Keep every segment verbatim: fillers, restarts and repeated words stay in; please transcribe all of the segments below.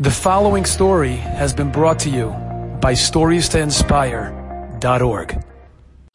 The following story has been brought to you by Stories To Inspire dot org.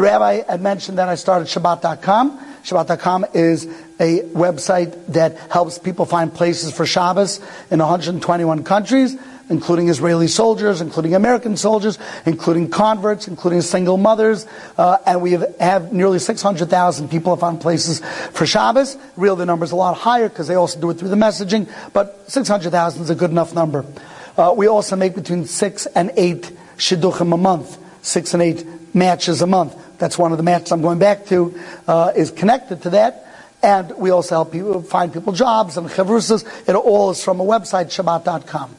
Rabbi, I mentioned that I started Shabbat dot com. Shabbat dot com is a website that helps people find places for Shabbos in one hundred twenty-one countries, including Israeli soldiers, including American soldiers, including converts, including single mothers. Uh, and we have, have nearly six hundred thousand people have found places for Shabbos. Real, the number's a lot higher because they also do it through the messaging, but six hundred thousand is a good enough number. Uh, we also make between six and eight Shidduchim a month, six and eight matches a month. That's one of the matches I'm going back to, uh, is connected to that. And we also help people find people jobs and chavrusas. It all is from a website, Shabbat dot com.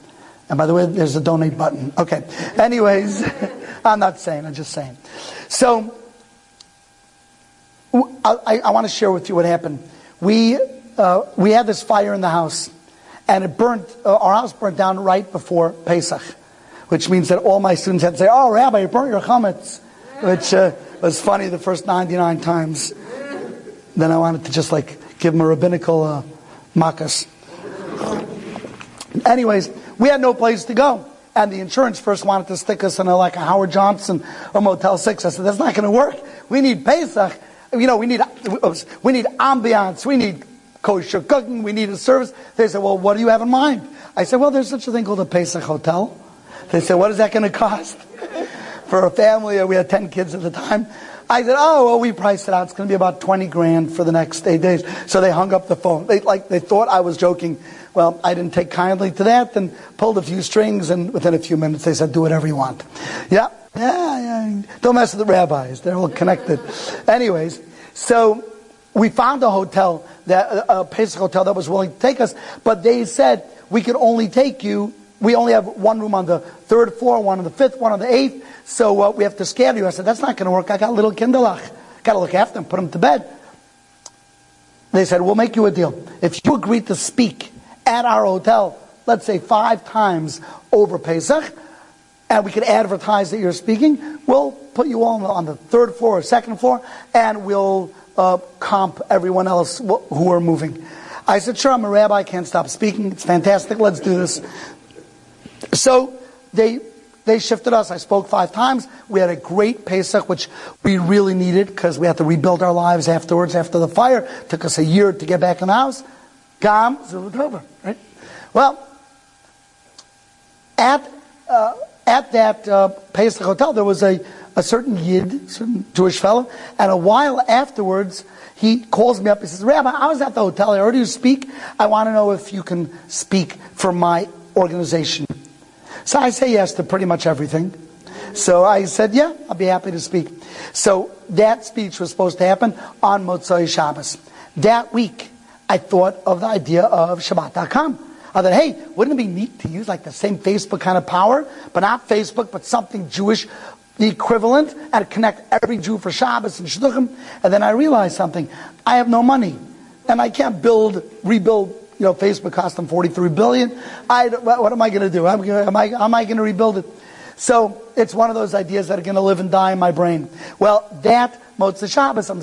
And by the way, there's a donate button. Okay. Anyways, I'm not saying, I'm just saying. So, I, I want to share with you what happened. We uh, we had this fire in the house, and it burnt, uh, our house burnt down right before Pesach, which means that all my students had to say, "Oh, Rabbi, you burnt your chametz," which uh, was funny the first ninety-nine times. Then I wanted to just like give them a rabbinical uh, makkas. Anyways, we had no place to go. And the insurance first wanted to stick us in a, like a Howard Johnson or Motel six. I said, that's not going to work. We need Pesach. You know, we need we need ambiance. We need kosher cooking. We need a service. They said, well, what do you have in mind? I said, well, there's such a thing called a Pesach hotel. They said, what is that going to cost? For a family, we had ten kids at the time. I said, oh, well, we priced it out. It's going to be about twenty grand for the next eight days. So they hung up the phone. They like they thought I was joking. Well, I didn't take kindly to that and pulled a few strings. And within a few minutes, they said, do whatever you want. Yeah, yeah, yeah. Don't mess with the rabbis. They're all connected. Anyways, so we found a hotel, that a Pesach hotel that was willing to take us. But they said, we could only take you. We only have one room on the third floor, one on the fifth, one on the eighth. So uh, we have to scatter you. I said, that's not going to work. I got little kinderlach. Got to look after them, put them to bed. They said, we'll make you a deal. If you agree to speak at our hotel, let's say five times over Pesach, and we can advertise that you're speaking, we'll put you all on the third floor or second floor, and we'll uh, comp everyone else who are moving. I said, sure, I'm a rabbi. I can't stop speaking. It's fantastic. Let's do this. So they they shifted us. I spoke five times. We had a great Pesach, which we really needed because we had to rebuild our lives afterwards after the fire. It took us a year to get back in the house. Gam zuladrova, right? Well, at uh, at that uh, Pesach hotel, there was a, a certain yid, certain Jewish fellow, and a while afterwards, he calls me up. He says, Rabbi, I was at the hotel. I heard you speak. I want to know if you can speak for my organization. So I say yes to pretty much everything. So I said, yeah, I'll be happy to speak. So that speech was supposed to happen on Motzei Shabbos. That week, I thought of the idea of Shabbat dot com. I thought, hey, wouldn't it be neat to use like the same Facebook kind of power, but not Facebook, but something Jewish, the equivalent, and connect every Jew for Shabbos and Shidduchim. And then I realized something. I have no money, and I can't build, rebuild. You know, Facebook cost them forty-three billion dollars. I, what am I going to do? I'm, am I, am I going to rebuild it? So it's one of those ideas that are going to live and die in my brain. Well, that Motzei Shabbos, I'm,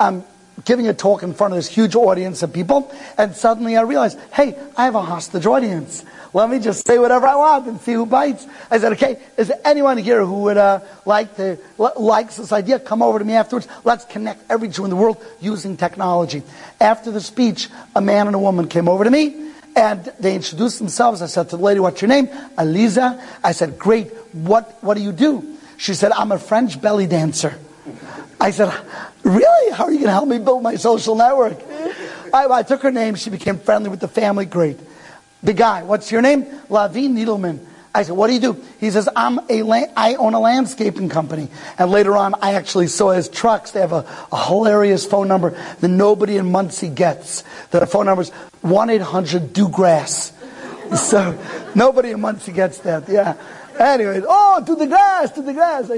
I'm giving a talk in front of this huge audience of people, and suddenly I realized, hey, I have a hostage audience. Let me just say whatever I want and see who bites. I said, okay, is there anyone here who would uh, like to l- likes this idea? Come over to me afterwards. Let's connect every Jew in the world using technology. After the speech, a man and a woman came over to me, and they introduced themselves. I said to the lady, what's your name? Aliza. I said, great, what, what do you do? She said, I'm a French belly dancer. I said, really? How are you going to help me build my social network? I, I took her name. She became friendly with the family. Great. The guy, what's your name? Lavine Needleman. I said, what do you do? He says, I'm a la- I own a landscaping company. And later on, I actually saw his trucks. They have a, a hilarious phone number that nobody in Muncie gets. The phone number is one eight hundred do grass. So nobody in Muncie gets that, yeah. Anyways, oh, to the grass, to the grass.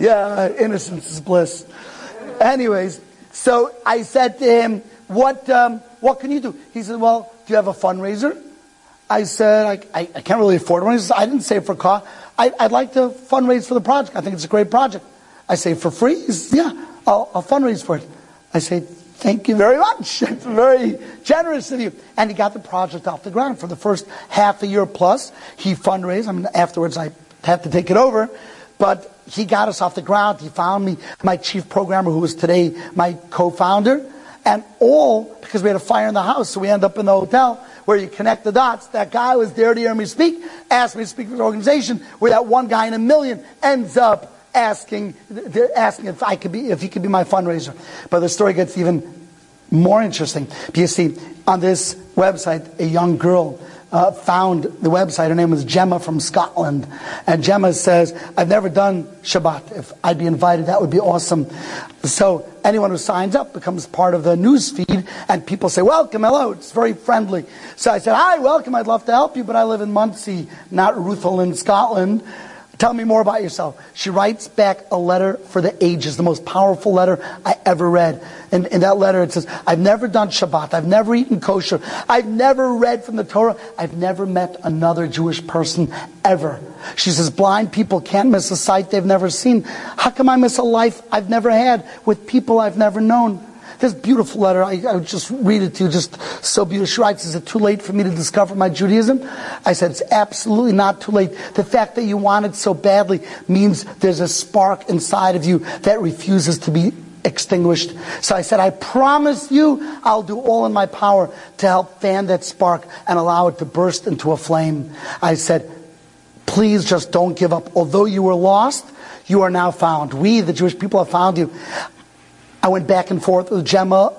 Yeah, innocence is bliss. Anyways, so I said to him, what um, what can you do? He said, well, do you have a fundraiser? I said, I, I, I can't really afford one. He says, I didn't save for a car. I, I'd like to fundraise for the project. I think it's a great project. I say, for free? He says, yeah, I'll, I'll fundraise for it. I say, Thank you very much. It's very generous of you. And he got the project off the ground. For the first half a year plus, he fundraised. I mean, afterwards I had to take it over. But he got us off the ground. He found me, my chief programmer, who is today my co-founder. And all because we had a fire in the house, so we end up in the hotel where you connect the dots. That guy was there to hear me speak, asked me to speak for his organization, where that one guy in a million ends up asking asking if I could be if he could be my fundraiser. But the story gets even more interesting. But you see, on this website, a young girl uh, found the website. Her name was Gemma from Scotland. And Gemma says, I've never done Shabbat. If I'd be invited, that would be awesome. So anyone who signs up becomes part of the news feed, and people say, welcome, hello, it's very friendly. So I said, hi, welcome, I'd love to help you, but I live in Muncie, not Ruthland, Scotland. Tell me more about yourself. She writes back a letter for the ages, the most powerful letter I ever read. And in that letter it says, I've never done Shabbat, I've never eaten kosher, I've never read from the Torah, I've never met another Jewish person ever. She says, blind people can't miss a sight they've never seen. How come I miss a life I've never had with people I've never known? This beautiful letter, I, I would just read it to you, just so beautiful. She writes, is it too late for me to discover my Judaism? I said, it's absolutely not too late. The fact that you want it so badly means there's a spark inside of you that refuses to be extinguished. So I said, I promise you, I'll do all in my power to help fan that spark and allow it to burst into a flame. I said, please just don't give up. Although you were lost, you are now found. We, the Jewish people, have found you. I went back and forth with Gemma,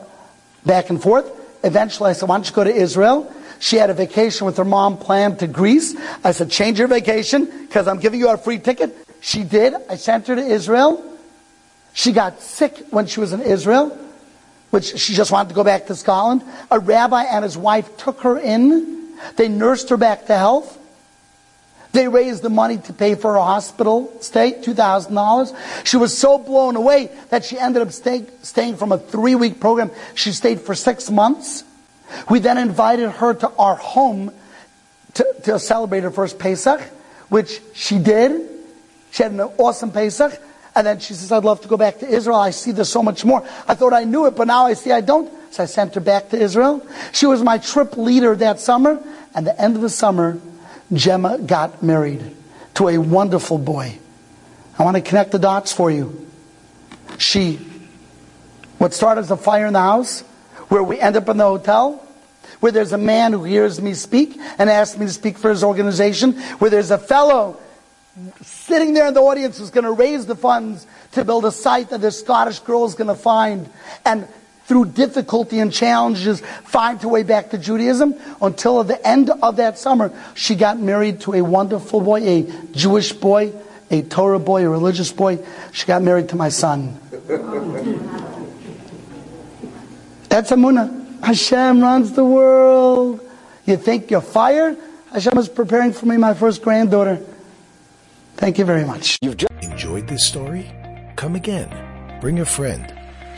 back and forth. Eventually I said, why don't you go to Israel? She had a vacation with her mom planned to Greece. I said, change your vacation because I'm giving you a free ticket. She did. I sent her to Israel. She got sick when she was in Israel, which she just wanted to go back to Scotland. A rabbi and his wife took her in. They nursed her back to health. They raised the money to pay for her hospital stay, two thousand dollars. She was so blown away that she ended up stay, staying from a three-week program. She stayed for six months. We then invited her to our home to, to celebrate her first Pesach, which she did. She had an awesome Pesach. And then she says, I'd love to go back to Israel. I see there's so much more. I thought I knew it, but now I see I don't. So I sent her back to Israel. She was my trip leader that summer. And the end of the summer, Gemma got married to a wonderful boy. I want to connect the dots for you. She, what started as a fire in the house, where we end up in the hotel, where there's a man who hears me speak and asks me to speak for his organization, where there's a fellow sitting there in the audience who's going to raise the funds to build a site that this Scottish girl is going to find, and through difficulty and challenges, find her way back to Judaism, until at the end of that summer, she got married to a wonderful boy, a Jewish boy, a Torah boy, a religious boy. She got married to my son. That's Amunah. Hashem runs the world. You think you're fired? Hashem is preparing for me my first granddaughter. Thank you very much. You've just enjoyed this story? Come again. Bring a friend.